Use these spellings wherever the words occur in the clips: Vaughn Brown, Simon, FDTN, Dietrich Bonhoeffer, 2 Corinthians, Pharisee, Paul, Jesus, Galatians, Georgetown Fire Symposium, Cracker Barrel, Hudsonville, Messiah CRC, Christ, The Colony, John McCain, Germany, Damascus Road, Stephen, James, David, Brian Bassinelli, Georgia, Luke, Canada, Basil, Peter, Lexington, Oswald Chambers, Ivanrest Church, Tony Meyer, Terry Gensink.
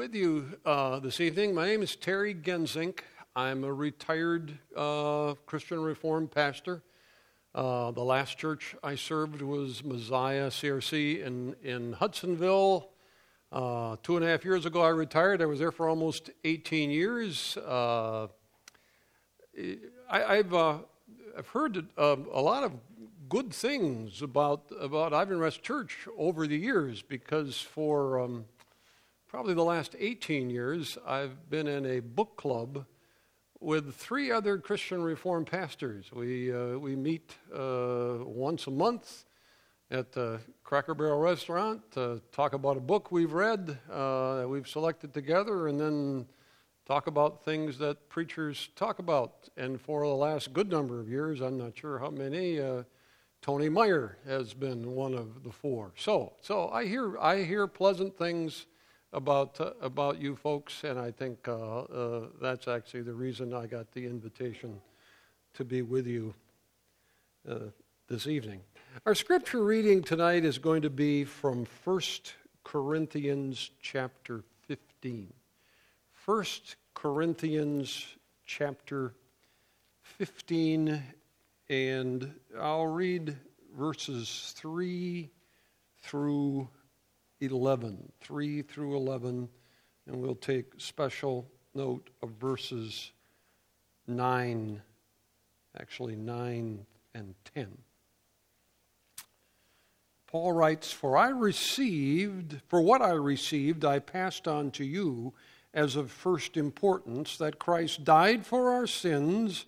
With you this evening, my name is Terry Gensink. I'm a retired Christian Reformed pastor. The last church I served was Messiah CRC in Hudsonville. 2.5 years ago I retired. I was there for almost 18 years. I've heard a lot of good things about Ivanrest Church over the years because for probably the last 18 years, I've been in a book club with three other Christian Reformed pastors. We meet once a month at the Cracker Barrel restaurant to talk about a book we've read, that we've selected together, and then talk about things that preachers talk about. And for the last good number of years, I'm not sure how many, Tony Meyer has been one of the four. So I hear pleasant things about you folks, and I think that's actually the reason I got the invitation to be with you this evening. Our scripture reading tonight is going to be from 1 Corinthians chapter 15. 1 Corinthians chapter 15, and I'll read verses 3 through 11, and we'll take special note of verses 9 and 10. Paul writes, For what I received I passed on to you as of first importance, that Christ died for our sins,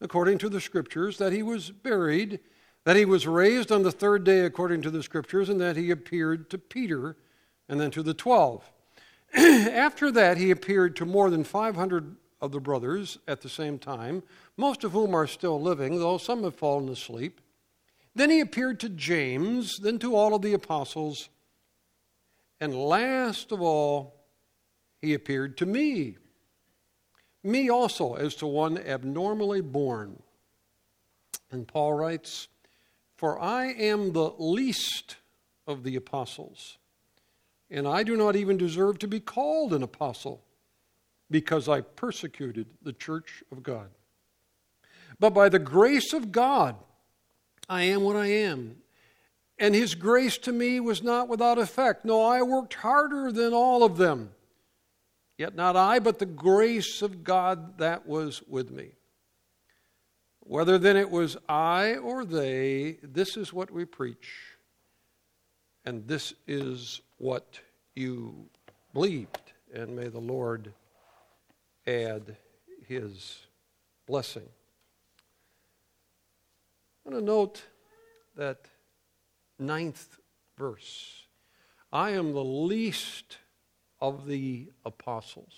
according to the Scriptures, that he was buried, that he was raised on the third day according to the Scriptures, and that he appeared to Peter and then to the 12. After that, he appeared to more than 500 of the brothers at the same time, most of whom are still living, though some have fallen asleep. Then he appeared to James, then to all of the apostles, and last of all, he appeared to me. Me also, as to one abnormally born. And Paul writes, For I am the least of the apostles, and I do not even deserve to be called an apostle, because I persecuted the church of God. But by the grace of God, I am what I am, and his grace to me was not without effect. No, I worked harder than all of them, yet not I, but the grace of God that was with me. Whether then it was I or they, this is what we preach, and this is what you believed. And may the Lord add his blessing. I want to note that 9th verse. I am the least of the apostles.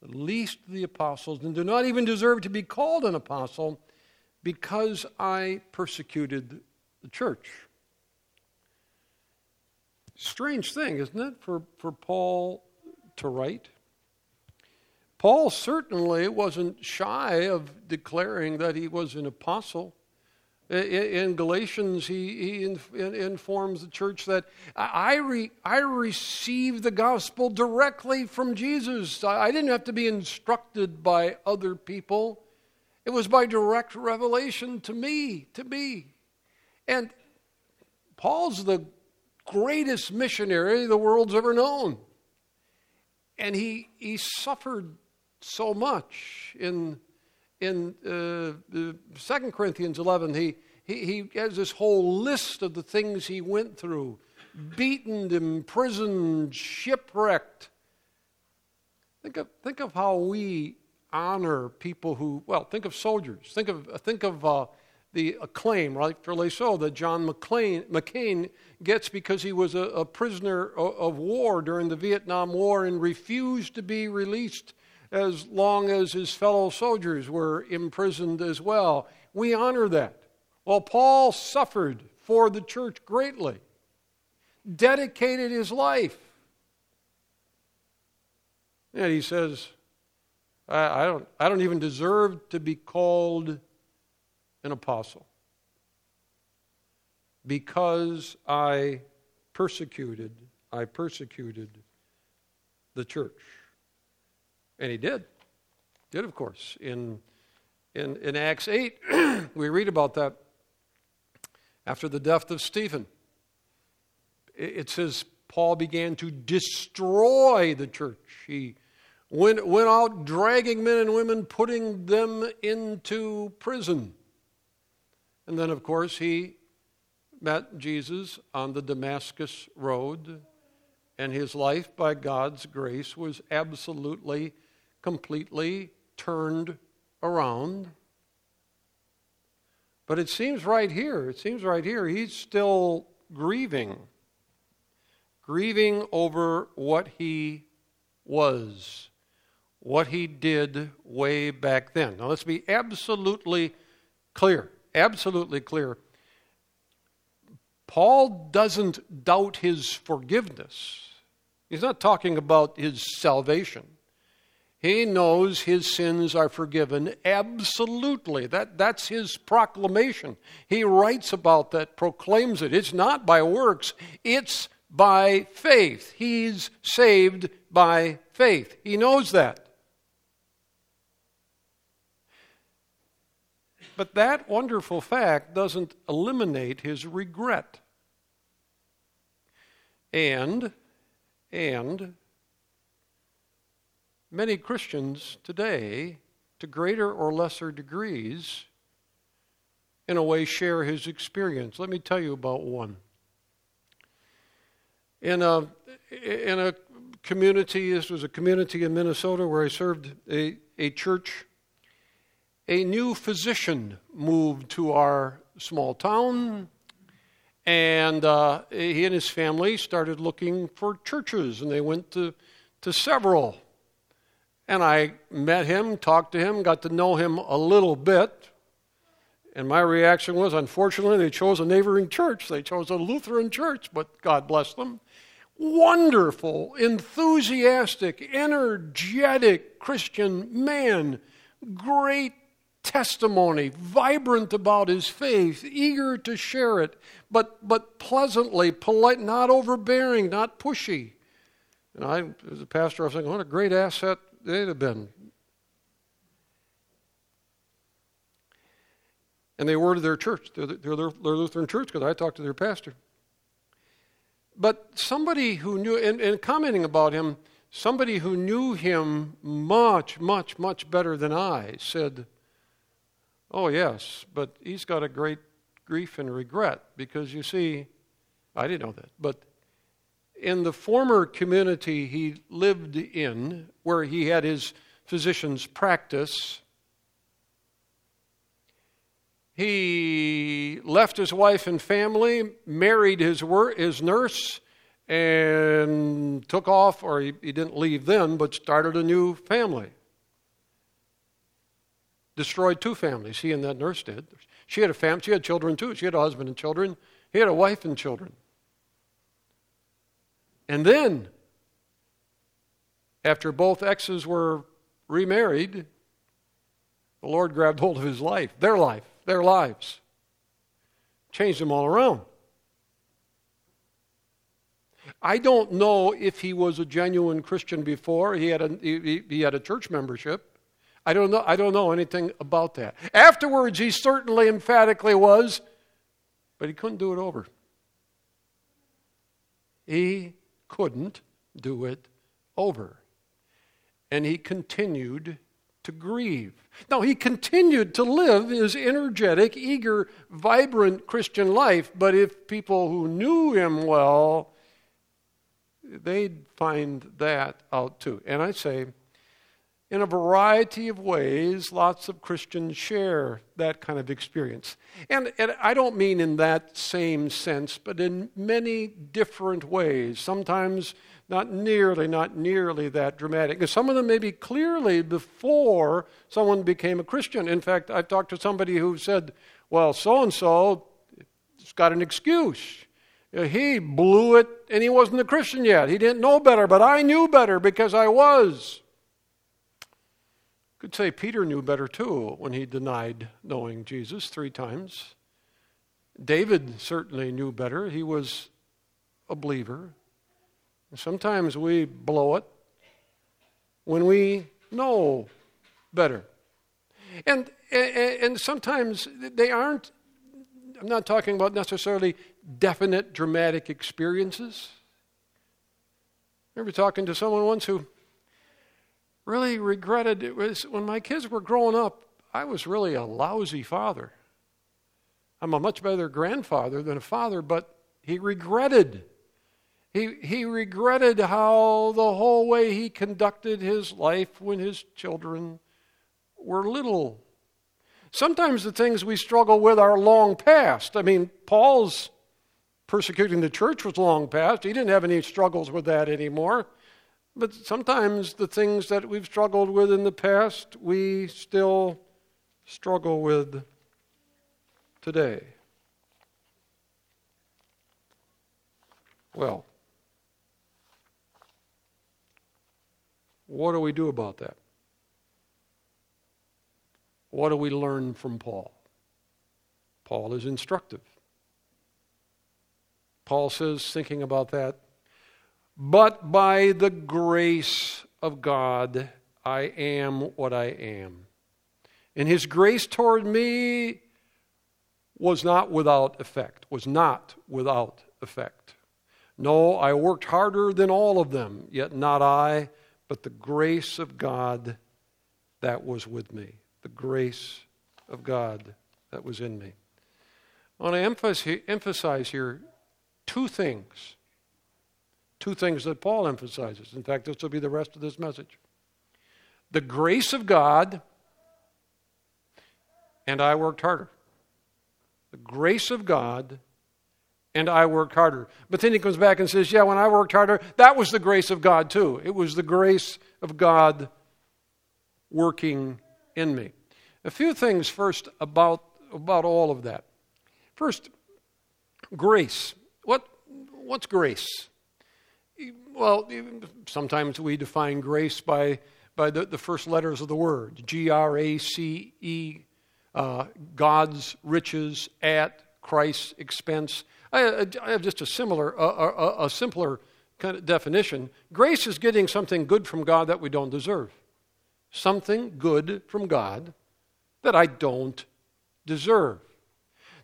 The least of the apostles, and do not even deserve to be called an apostle, because I persecuted the church. Strange thing, isn't it, for Paul to write? Paul certainly wasn't shy of declaring that he was an apostle. In Galatians, he informs the church that I received the gospel directly from Jesus. I didn't have to be instructed by other people. It was by direct revelation to me. And Paul's the greatest missionary the world's ever known. And he suffered so much. In 2 Corinthians 11, he has this whole list of the things he went through. Beaten, imprisoned, shipwrecked. Think of how we honor people who, well, think of soldiers. Think of the acclaim, rightfully so, that John McCain gets because he was a prisoner of war during the Vietnam War and refused to be released as long as his fellow soldiers were imprisoned as well. We honor that. Well, Paul suffered for the church greatly, dedicated his life. And he says, I don't even deserve to be called an apostle because I persecuted the church. And he did of course. In Acts 8, we read about that after the death of Stephen. It says Paul began to destroy the church. He went out dragging men and women, putting them into prison. And then, of course, he met Jesus on the Damascus Road, and his life, by God's grace, was absolutely, completely turned around. But it seems right here, he's still grieving over what he was, what he did way back then. Now, let's be absolutely clear. Paul doesn't doubt his forgiveness. He's not talking about his salvation. He knows his sins are forgiven absolutely. That's his proclamation. He writes about that, proclaims it. It's not by works, it's by faith. He's saved by faith. He knows that. But that wonderful fact doesn't eliminate his regret. And many Christians today, to greater or lesser degrees, in a way share his experience. Let me tell you about one. In a community, this was a community in Minnesota where I served a church. A new physician moved to our small town, and he and his family started looking for churches, and they went to several. And I met him, talked to him, got to know him a little bit, and my reaction was, unfortunately, they chose a neighboring church. They chose a Lutheran church, but God bless them. Wonderful, enthusiastic, energetic Christian man, great testimony, vibrant about his faith, eager to share it, but pleasantly, polite, not overbearing, not pushy. And I, as a pastor, I was thinking, what a great asset they'd have been. And they were to their church, their Lutheran church, because I talked to their pastor. But somebody who knew, and commenting about him, somebody who knew him much, much, much better than I said, oh yes, but he's got a great grief and regret because you see, I didn't know that, but in the former community he lived in where he had his physician's practice, he left his wife and family, married his nurse, and took off, or he didn't leave then, but started a new family. Destroyed two families, he and that nurse did. She had a family, she had children too. She had a husband and children. He had a wife and children. And then, after both exes were remarried, the Lord grabbed hold of his life, their lives. Changed them all around. I don't know if he was a genuine Christian before. He had a church membership. I don't know anything about that. Afterwards, he certainly emphatically was, but he couldn't do it over. He couldn't do it over. And he continued to grieve. Now, he continued to live his energetic, eager, vibrant Christian life, but if people who knew him well, they'd find that out too. And I say, in a variety of ways, lots of Christians share that kind of experience. And I don't mean in that same sense, but in many different ways. Sometimes not nearly that dramatic. And some of them maybe clearly before someone became a Christian. In fact, I've talked to somebody who said, well, so-and-so has got an excuse. He blew it, and he wasn't a Christian yet. He didn't know better, but I knew better because I was. Could say Peter knew better too when he denied knowing Jesus 3 times. David certainly knew better. He was a believer. Sometimes we blow it, when we know better. And sometimes they aren't, I'm not talking about necessarily definite, dramatic experiences. I remember talking to someone once who really regretted it was when my kids were growing up, I was really a lousy father. I'm a much better grandfather than a father, but he regretted. He regretted how the whole way he conducted his life when his children were little. Sometimes the things we struggle with are long past. I mean, Paul's persecuting the church was long past. He didn't have any struggles with that anymore. But sometimes the things that we've struggled with in the past, we still struggle with today. Well, what do we do about that? What do we learn from Paul? Paul is instructive. Paul says, thinking about that, but by the grace of God, I am what I am. And his grace toward me was not without effect, No, I worked harder than all of them, yet not I, but the grace of God that was with me. The grace of God that was in me. I want to emphasize here two things that Paul emphasizes. In fact, this will be the rest of this message. The grace of God, and I worked harder. The grace of God, and I worked harder. But then he comes back and says, yeah, when I worked harder, that was the grace of God too. It was the grace of God working in me. A few things first about all of that. First, grace. What's grace? Well, sometimes we define grace by the first letters of the word. G-R-A-C-E, God's riches at Christ's expense. I have just a simpler kind of definition. Grace is getting something good from God that we don't deserve. Something good from God that I don't deserve.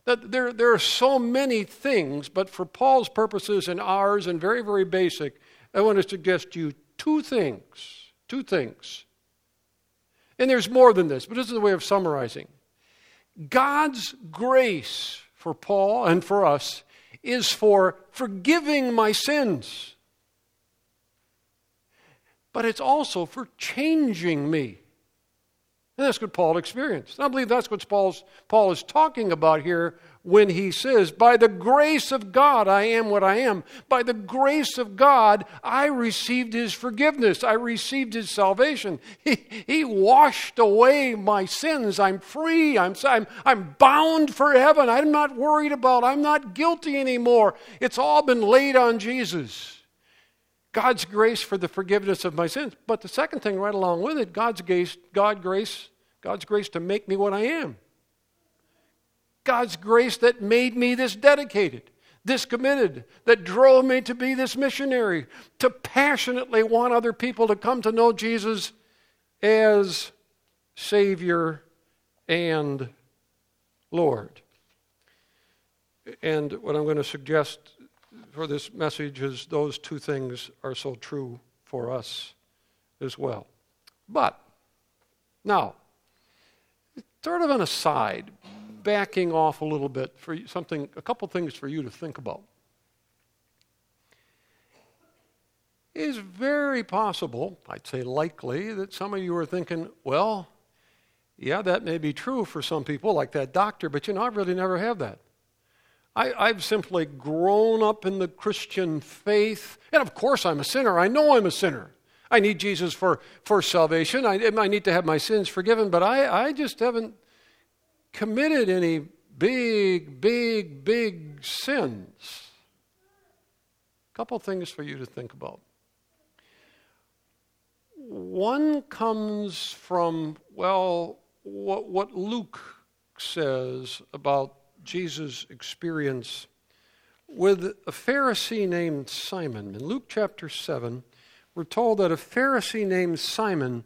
That there are so many things, but for Paul's purposes and ours and very, very basic, I want to suggest to you two things. And there's more than this, but this is a way of summarizing. God's grace for Paul and for us is for forgiving my sins. But it's also for changing me. And that's what Paul experienced. I believe that's what Paul is talking about here when he says, by the grace of God, I am what I am. By the grace of God, I received his forgiveness. I received his salvation. He washed away my sins. I'm free. I'm bound for heaven. I'm not worried about. I'm not guilty anymore. It's all been laid on Jesus. God's grace for the forgiveness of my sins. But the second thing right along with it, God's grace to make me what I am. God's grace that made me this dedicated, this committed, that drove me to be this missionary, to passionately want other people to come to know Jesus as Savior and Lord. And what I'm going to suggest for this message is those two things are so true for us as well. But now, sort of an aside, backing off a little bit for something, a couple things for you to think about. It is very possible, I'd say likely, that some of you are thinking, well, yeah, that may be true for some people, like that doctor, but I really never have that. I've simply grown up in the Christian faith. And of course I'm a sinner. I know I'm a sinner. I need Jesus for salvation. I need to have my sins forgiven. But I just haven't committed any big sins. A couple things for you to think about. One comes from, what Luke says about Jesus' experience with a Pharisee named Simon. In Luke chapter 7, we're told that a Pharisee named Simon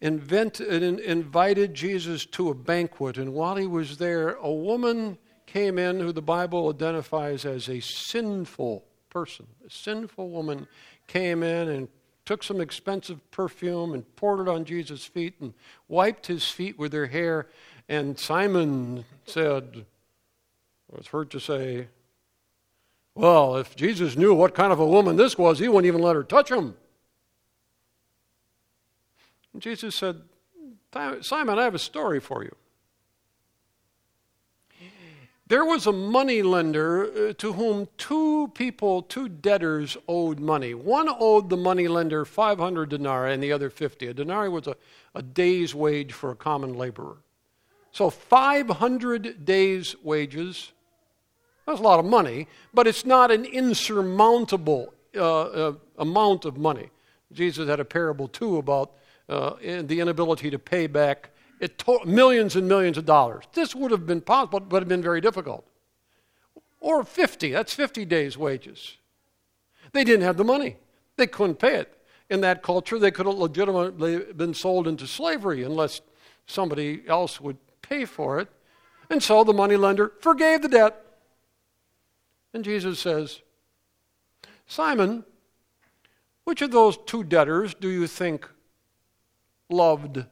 invited Jesus to a banquet. And while he was there, a woman came in who the Bible identifies as a sinful person. A sinful woman came in and took some expensive perfume and poured it on Jesus' feet and wiped his feet with her hair. And Simon said, well, it's hurt to say, well, if Jesus knew what kind of a woman this was, he wouldn't even let her touch him. And Jesus said, Simon, I have a story for you. There was a money lender to whom two debtors owed money. One owed the money lender 500 denarii and the other 50. A denarii was a day's wage for a common laborer. So 500 days' wages, that's a lot of money, but it's not an insurmountable amount of money. Jesus had a parable, too, about the inability to pay back millions and millions of dollars. This would have been possible, but it would have been very difficult. Or 50, that's 50 days' wages. They didn't have the money. They couldn't pay it. In that culture, they could have legitimately been sold into slavery unless somebody else would pay for it. And so the moneylender forgave the debt. And Jesus says, Simon, which of those two debtors do you think loved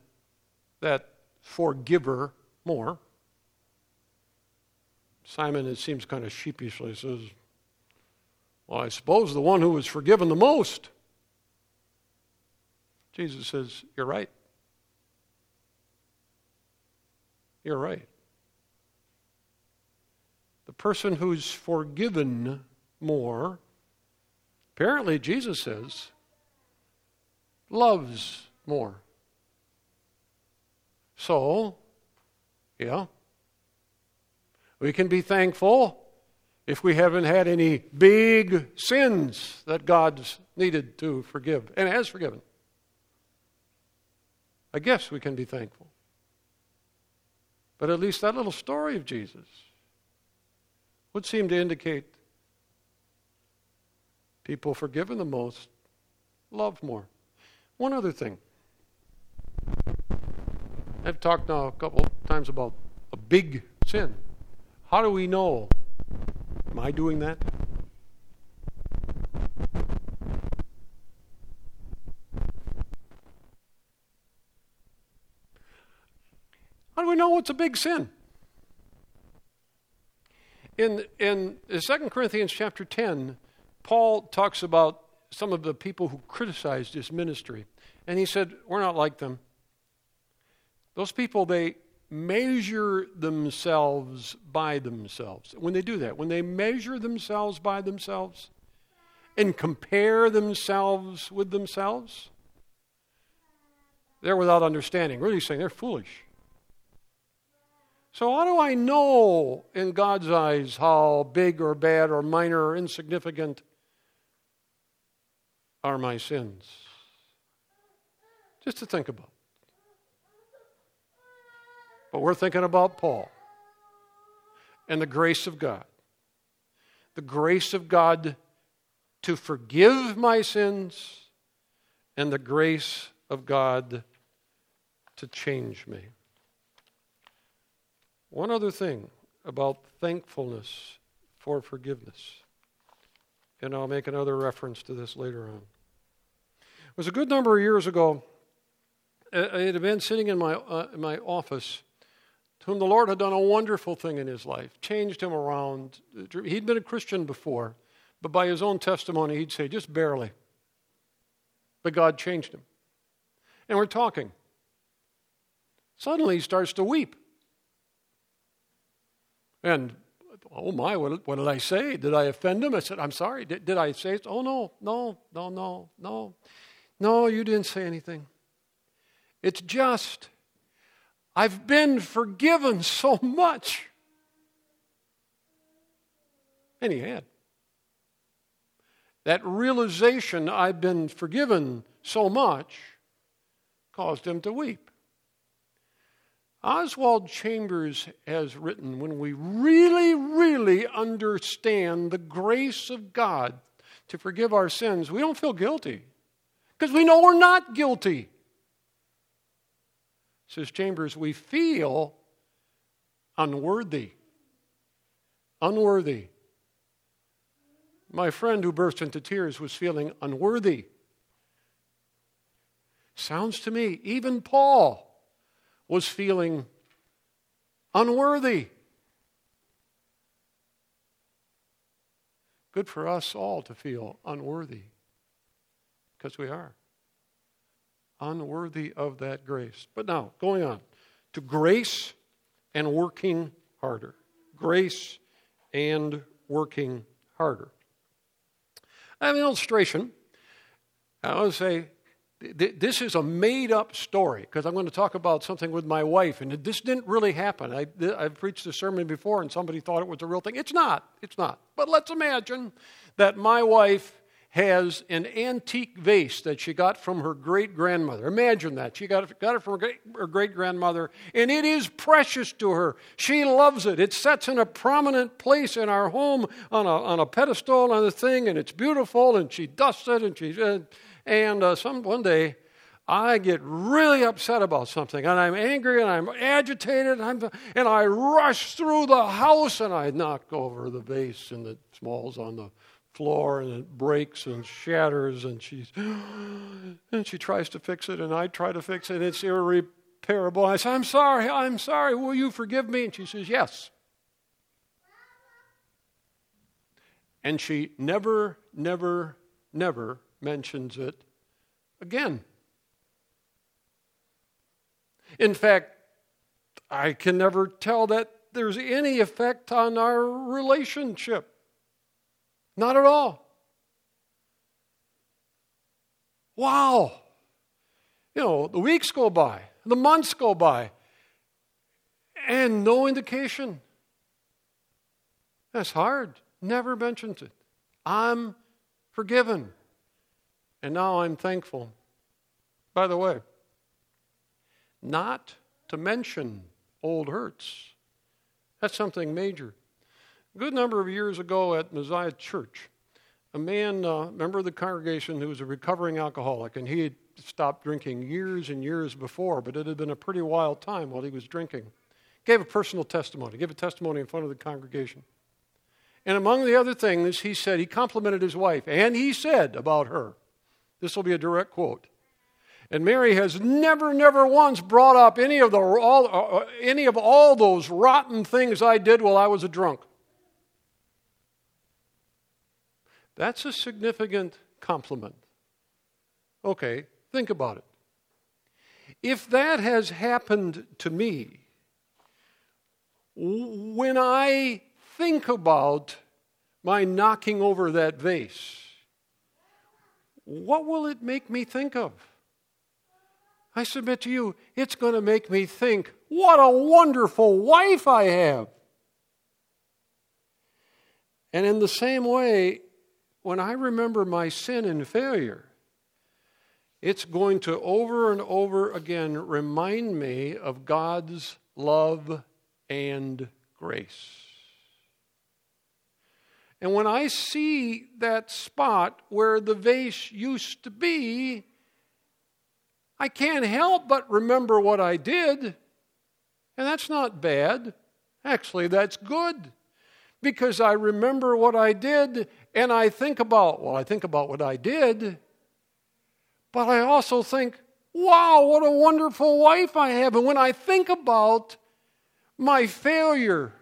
that forgiver more? Simon, it seems kind of sheepishly, says, well, I suppose the one who was forgiven the most. Jesus says, you're right. You're right. The person who's forgiven more, apparently Jesus says, loves more. So, yeah, we can be thankful if we haven't had any big sins that God's needed to forgive and has forgiven. I guess we can be thankful. But at least that little story of Jesus would seem to indicate people forgiven the most love more. One other thing. I've talked now a couple times about a big sin. How do we know? Am I doing that? How do we know what's a big sin? In 2 Corinthians chapter 10, Paul talks about some of the people who criticized his ministry. And he said, we're not like them. Those people, they measure themselves by themselves. When they do that, when they measure themselves by themselves and compare themselves with themselves, they're without understanding. Really saying they're foolish. So how do I know in God's eyes how big or bad or minor or insignificant are my sins? Just to think about. But we're thinking about Paul and the grace of God. The grace of God to forgive my sins and the grace of God to change me. One other thing about thankfulness for forgiveness. And I'll make another reference to this later on. It was a good number of years ago. I had a man sitting in my office whom the Lord had done a wonderful thing in his life, changed him around. He'd been a Christian before, but by his own testimony, he'd say, just barely. But God changed him. And we're talking. Suddenly, he starts to weep. And, oh my, what did I say? Did I offend him? I said, I'm sorry. Did I say it? Oh, no. No, you didn't say anything. It's just, I've been forgiven so much. And he had. That realization, I've been forgiven so much, caused him to weep. Oswald Chambers has written, when we really, really understand the grace of God to forgive our sins, we don't feel guilty. because we know we're not guilty. Says Chambers, we feel unworthy. Unworthy. My friend who burst into tears was feeling unworthy. Sounds to me, even Paul was feeling unworthy. Good for us all to feel unworthy, because we are unworthy of that grace. But now, going on to grace and working harder. Grace and working harder. I have an illustration. I want to say, this is a made-up story, because I'm going to talk about something with my wife, and this didn't really happen. I've preached this sermon before, and somebody thought it was a real thing. It's not. It's not. But let's imagine that my wife has an antique vase that she got from her great-grandmother. Imagine that. She got it from her great-grandmother, and it is precious to her. She loves it. It sits in a prominent place in our home on a pedestal on a thing, and it's beautiful, and she dusts it, and she... one day, I get really upset about something, and I'm angry, and I'm agitated, and I rush through the house, and I knock over the vase, and it falls on the floor, and it breaks and shatters, and she tries to fix it, and I try to fix it. It's irreparable. I say, I'm sorry. Will you forgive me? And she says, yes. And she never mentions it again. In fact, I can never tell that there's any effect on our relationship. Not at all. Wow. You know, the weeks go by, the months go by, and no indication. That's hard. Never mentions it. I'm forgiven. And now I'm thankful. By the way, not to mention old hurts. That's something major. A good number of years ago at Messiah Church, a man, a member of the congregation who was a recovering alcoholic, and he had stopped drinking years and years before, but it had been a pretty wild time while he was drinking, gave a testimony in front of the congregation. And among the other things, he said, he complimented his wife, and he said about her, this will be a direct quote. And Mary has never once brought up any of all those rotten things I did while I was a drunk. That's a significant compliment. Okay, think about it. If that has happened to me, when I think about my knocking over that vase, what will it make me think of? I submit to you, it's going to make me think, what a wonderful wife I have. And in the same way, when I remember my sin and failure, it's going to over and over again remind me of God's love and grace. And when I see that spot where the vase used to be, I can't help but remember what I did. And that's not bad. Actually, that's good. Because I remember what I did, and I think about what I did, but I also think, wow, what a wonderful wife I have. And when I think about my failure,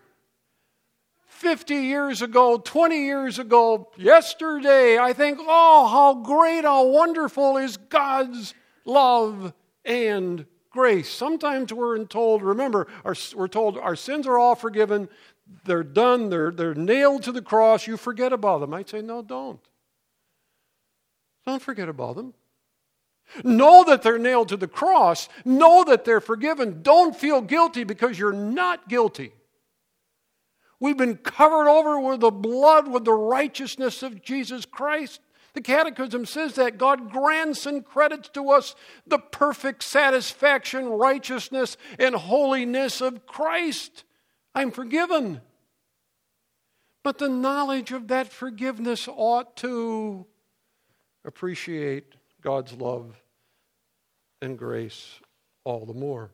50 years ago, 20 years ago, yesterday, I think, oh, how great, how wonderful is God's love and grace. Sometimes we're told our sins are all forgiven, they're done, they're nailed to the cross, you forget about them. I'd say, no, don't. Don't forget about them. Know that they're nailed to the cross. Know that they're forgiven. Don't feel guilty, because you're not guilty. We've been covered over with the blood, with the righteousness of Jesus Christ. The Catechism says that God grants and credits to us the perfect satisfaction, righteousness, and holiness of Christ. I'm forgiven. But the knowledge of that forgiveness ought to appreciate God's love and grace all the more.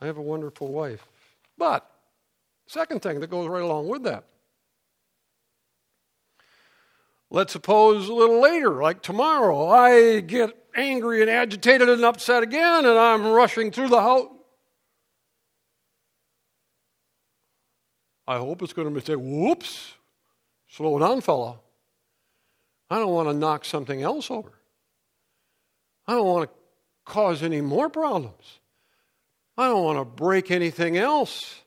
I have a wonderful wife. But, second thing that goes right along with that. Let's suppose a little later, like tomorrow, I get angry and agitated and upset again, and I'm rushing through the house. I hope it's going to say, whoops, slow down, fella. I don't want to knock something else over. I don't want to cause any more problems. I don't want to break anything else.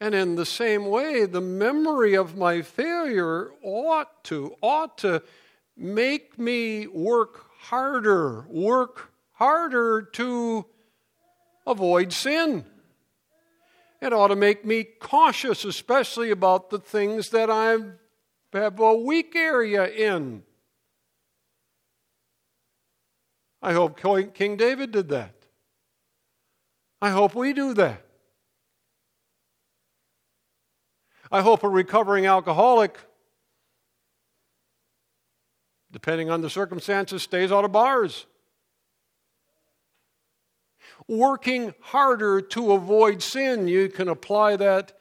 And in the same way, the memory of my failure ought to make me work harder to avoid sin. It ought to make me cautious, especially about the things that I have a weak area in. I hope King David did that. I hope we do that. I hope a recovering alcoholic, depending on the circumstances, stays out of bars. Working harder to avoid sin, you can apply that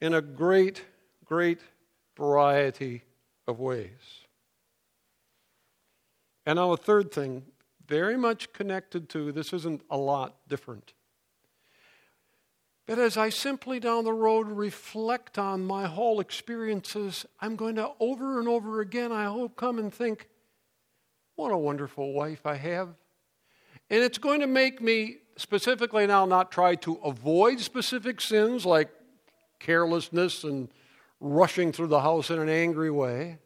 in a great, great variety of ways. And now a third thing, very much connected to, this isn't a lot different. But as I simply down the road reflect on my whole experiences, I'm going to over and over again, I hope, come and think, what a wonderful wife I have. And it's going to make me specifically now not try to avoid specific sins like carelessness and rushing through the house in an angry way.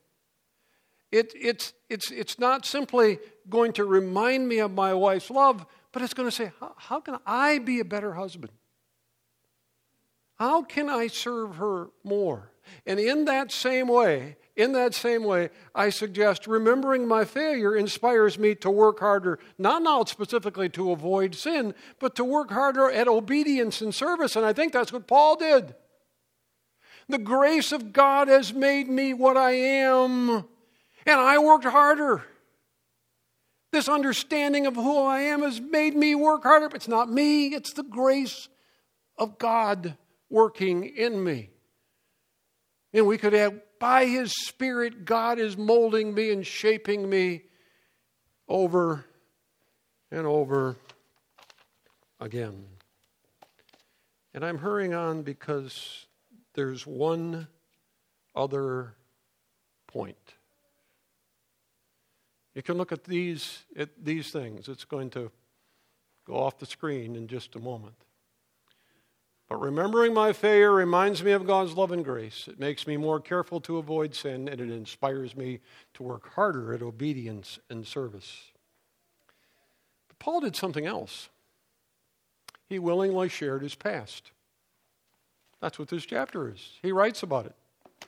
It's not simply going to remind me of my wife's love, but it's going to say, how can I be a better husband? How can I serve her more? And in that same way, I suggest remembering my failure inspires me to work harder, not now specifically to avoid sin, but to work harder at obedience and service. And I think that's what Paul did. The grace of God has made me what I am, and I worked harder. This understanding of who I am has made me work harder, but it's not me, it's the grace of God working in me. And we could add, by His Spirit, God is molding me and shaping me over and over again. And I'm hurrying on because there's one other point. You can look at these things. It's going to go off the screen in just a moment. But remembering my failure reminds me of God's love and grace. It makes me more careful to avoid sin, and it inspires me to work harder at obedience and service. But Paul did something else. He willingly shared his past. That's what this chapter is. He writes about it.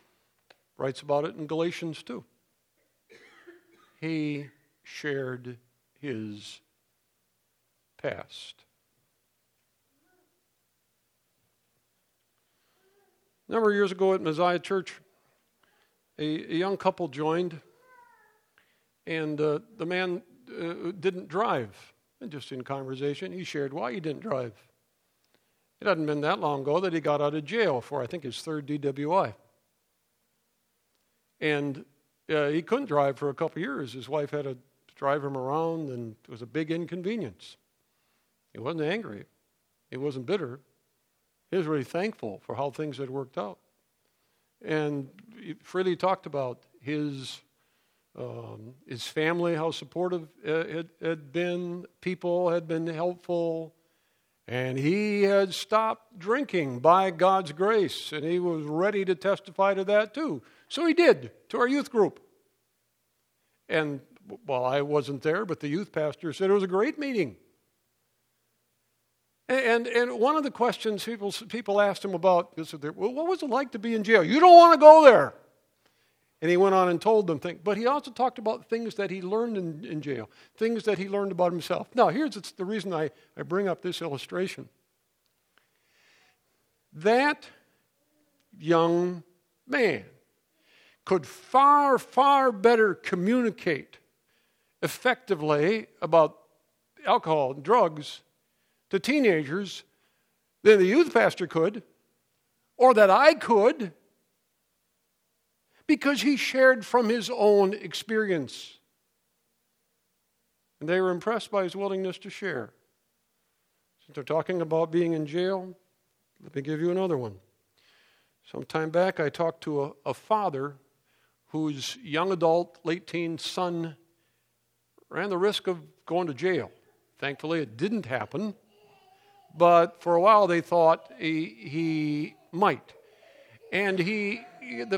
Writes about it in Galatians 2. He shared his past. A number of years ago at Messiah Church, a young couple joined, and the man didn't drive. And just in conversation, he shared why he didn't drive. It hadn't been that long ago that he got out of jail for, I think, his third DWI. And he couldn't drive for a couple years. His wife had to drive him around, and it was a big inconvenience. He wasn't angry. He wasn't bitter. He was really thankful for how things had worked out. And he freely talked about his family, how supportive it had been, people had been helpful, and he had stopped drinking by God's grace, and he was ready to testify to that too. So he did, to our youth group. And, well, I wasn't there, but the youth pastor said it was a great meeting. And one of the questions people asked him about, well, what was it like to be in jail? You don't want to go there. And he went on and told them things. But he also talked about things that he learned in jail, things that he learned about himself. Now, here's the reason I bring up this illustration. That young man could far, far better communicate effectively about alcohol and drugs to teenagers than the youth pastor could, or that I could, because he shared from his own experience. And they were impressed by his willingness to share. Since they're talking about being in jail, let me give you another one. Some time back, I talked to a father whose young adult, late teen son ran the risk of going to jail. Thankfully, it didn't happen. But for a while, they thought he might. And the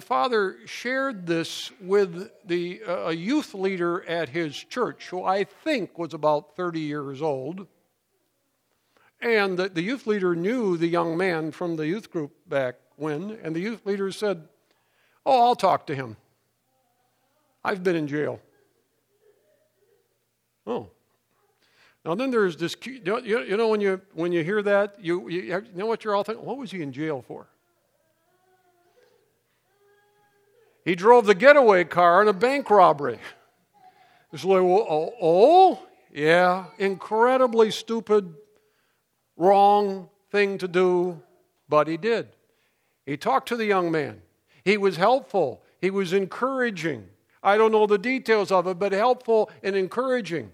father shared this with a youth leader at his church, who I think was about 30 years old. And the youth leader knew the young man from the youth group back when, and the youth leader said, "Oh, I'll talk to him. I've been in jail." Oh. Now then there's this, you know when you hear that, you know what you're all thinking? What was he in jail for? He drove the getaway car in a bank robbery. It's like, yeah, incredibly stupid, wrong thing to do, but he did. He talked to the young man. He was helpful. He was encouraging. I don't know the details of it, but helpful and encouraging.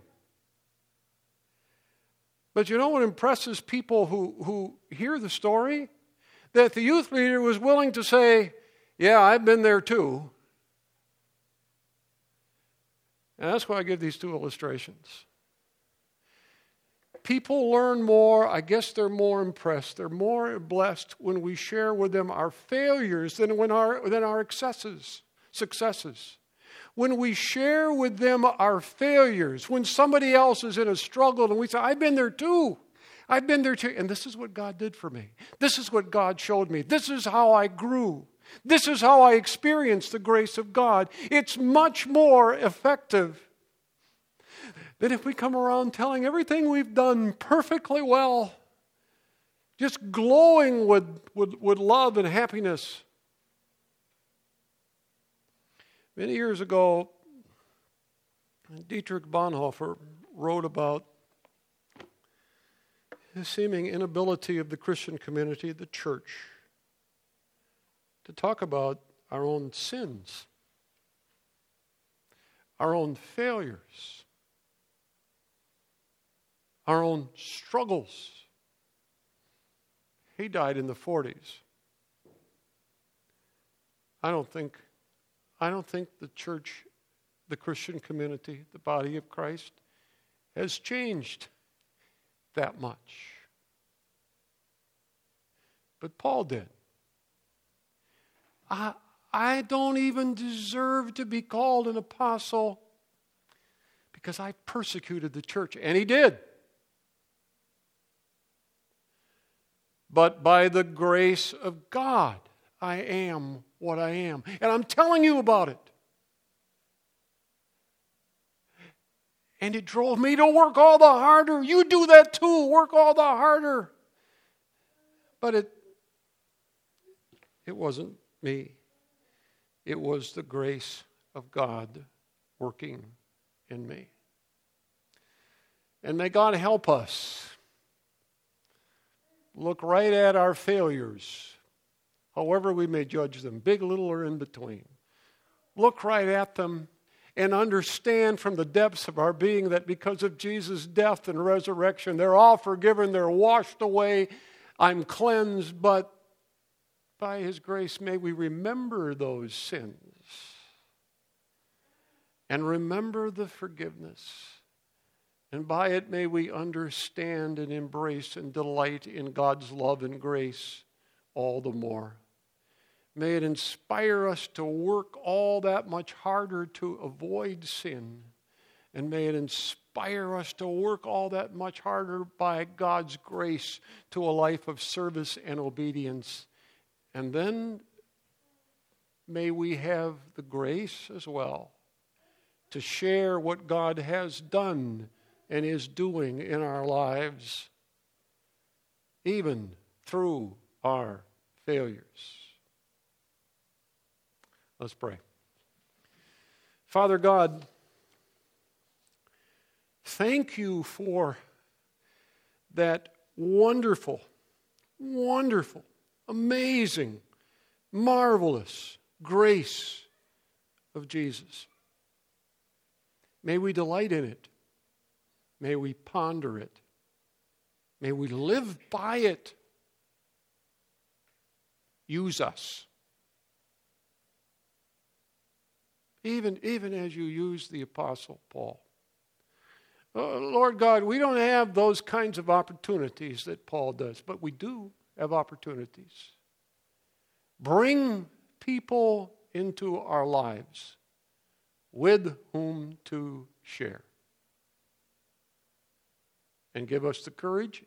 But you know what impresses people who hear the story? That the youth leader was willing to say, "Yeah, I've been there too." And that's why I give these two illustrations. People learn more. I guess they're more impressed. They're more blessed when we share with them our failures than our successes. When we share with them our failures, when somebody else is in a struggle and we say, "I've been there too. I've been there too. And this is what God did for me. This is what God showed me. This is how I grew. This is how I experienced the grace of God." It's much more effective than if we come around telling everything we've done perfectly well, just glowing with love and happiness. Many years ago, Dietrich Bonhoeffer wrote about the seeming inability of the Christian community, the church, to talk about our own sins, our own failures, our own struggles. He died in the 40s. I don't think the church, the Christian community, the body of Christ has changed that much. But Paul did. I don't even deserve to be called an apostle because I persecuted the church, and he did. But by the grace of God, I am what I am. And I'm telling you about it. And it drove me to work all the harder. You do that too. Work all the harder. But it wasn't me. It was the grace of God working in me. And may God help us look right at our failures, however we may judge them, big, little, or in between. Look right at them and understand from the depths of our being that because of Jesus' death and resurrection, they're all forgiven, they're washed away, I'm cleansed, but by His grace may we remember those sins and remember the forgiveness. And by it may we understand and embrace and delight in God's love and grace all the more. May it inspire us to work all that much harder to avoid sin. And may it inspire us to work all that much harder by God's grace to a life of service and obedience. And then may we have the grace as well to share what God has done and is doing in our lives, even through our failures. Let's pray. Father God, thank you for that wonderful, wonderful, amazing, marvelous grace of Jesus. May we delight in it. May we ponder it. May we live by it. Use us. Even as you use the Apostle Paul. Lord God, we don't have those kinds of opportunities that Paul does, but we do have opportunities. Bring people into our lives with whom to share. And give us the courage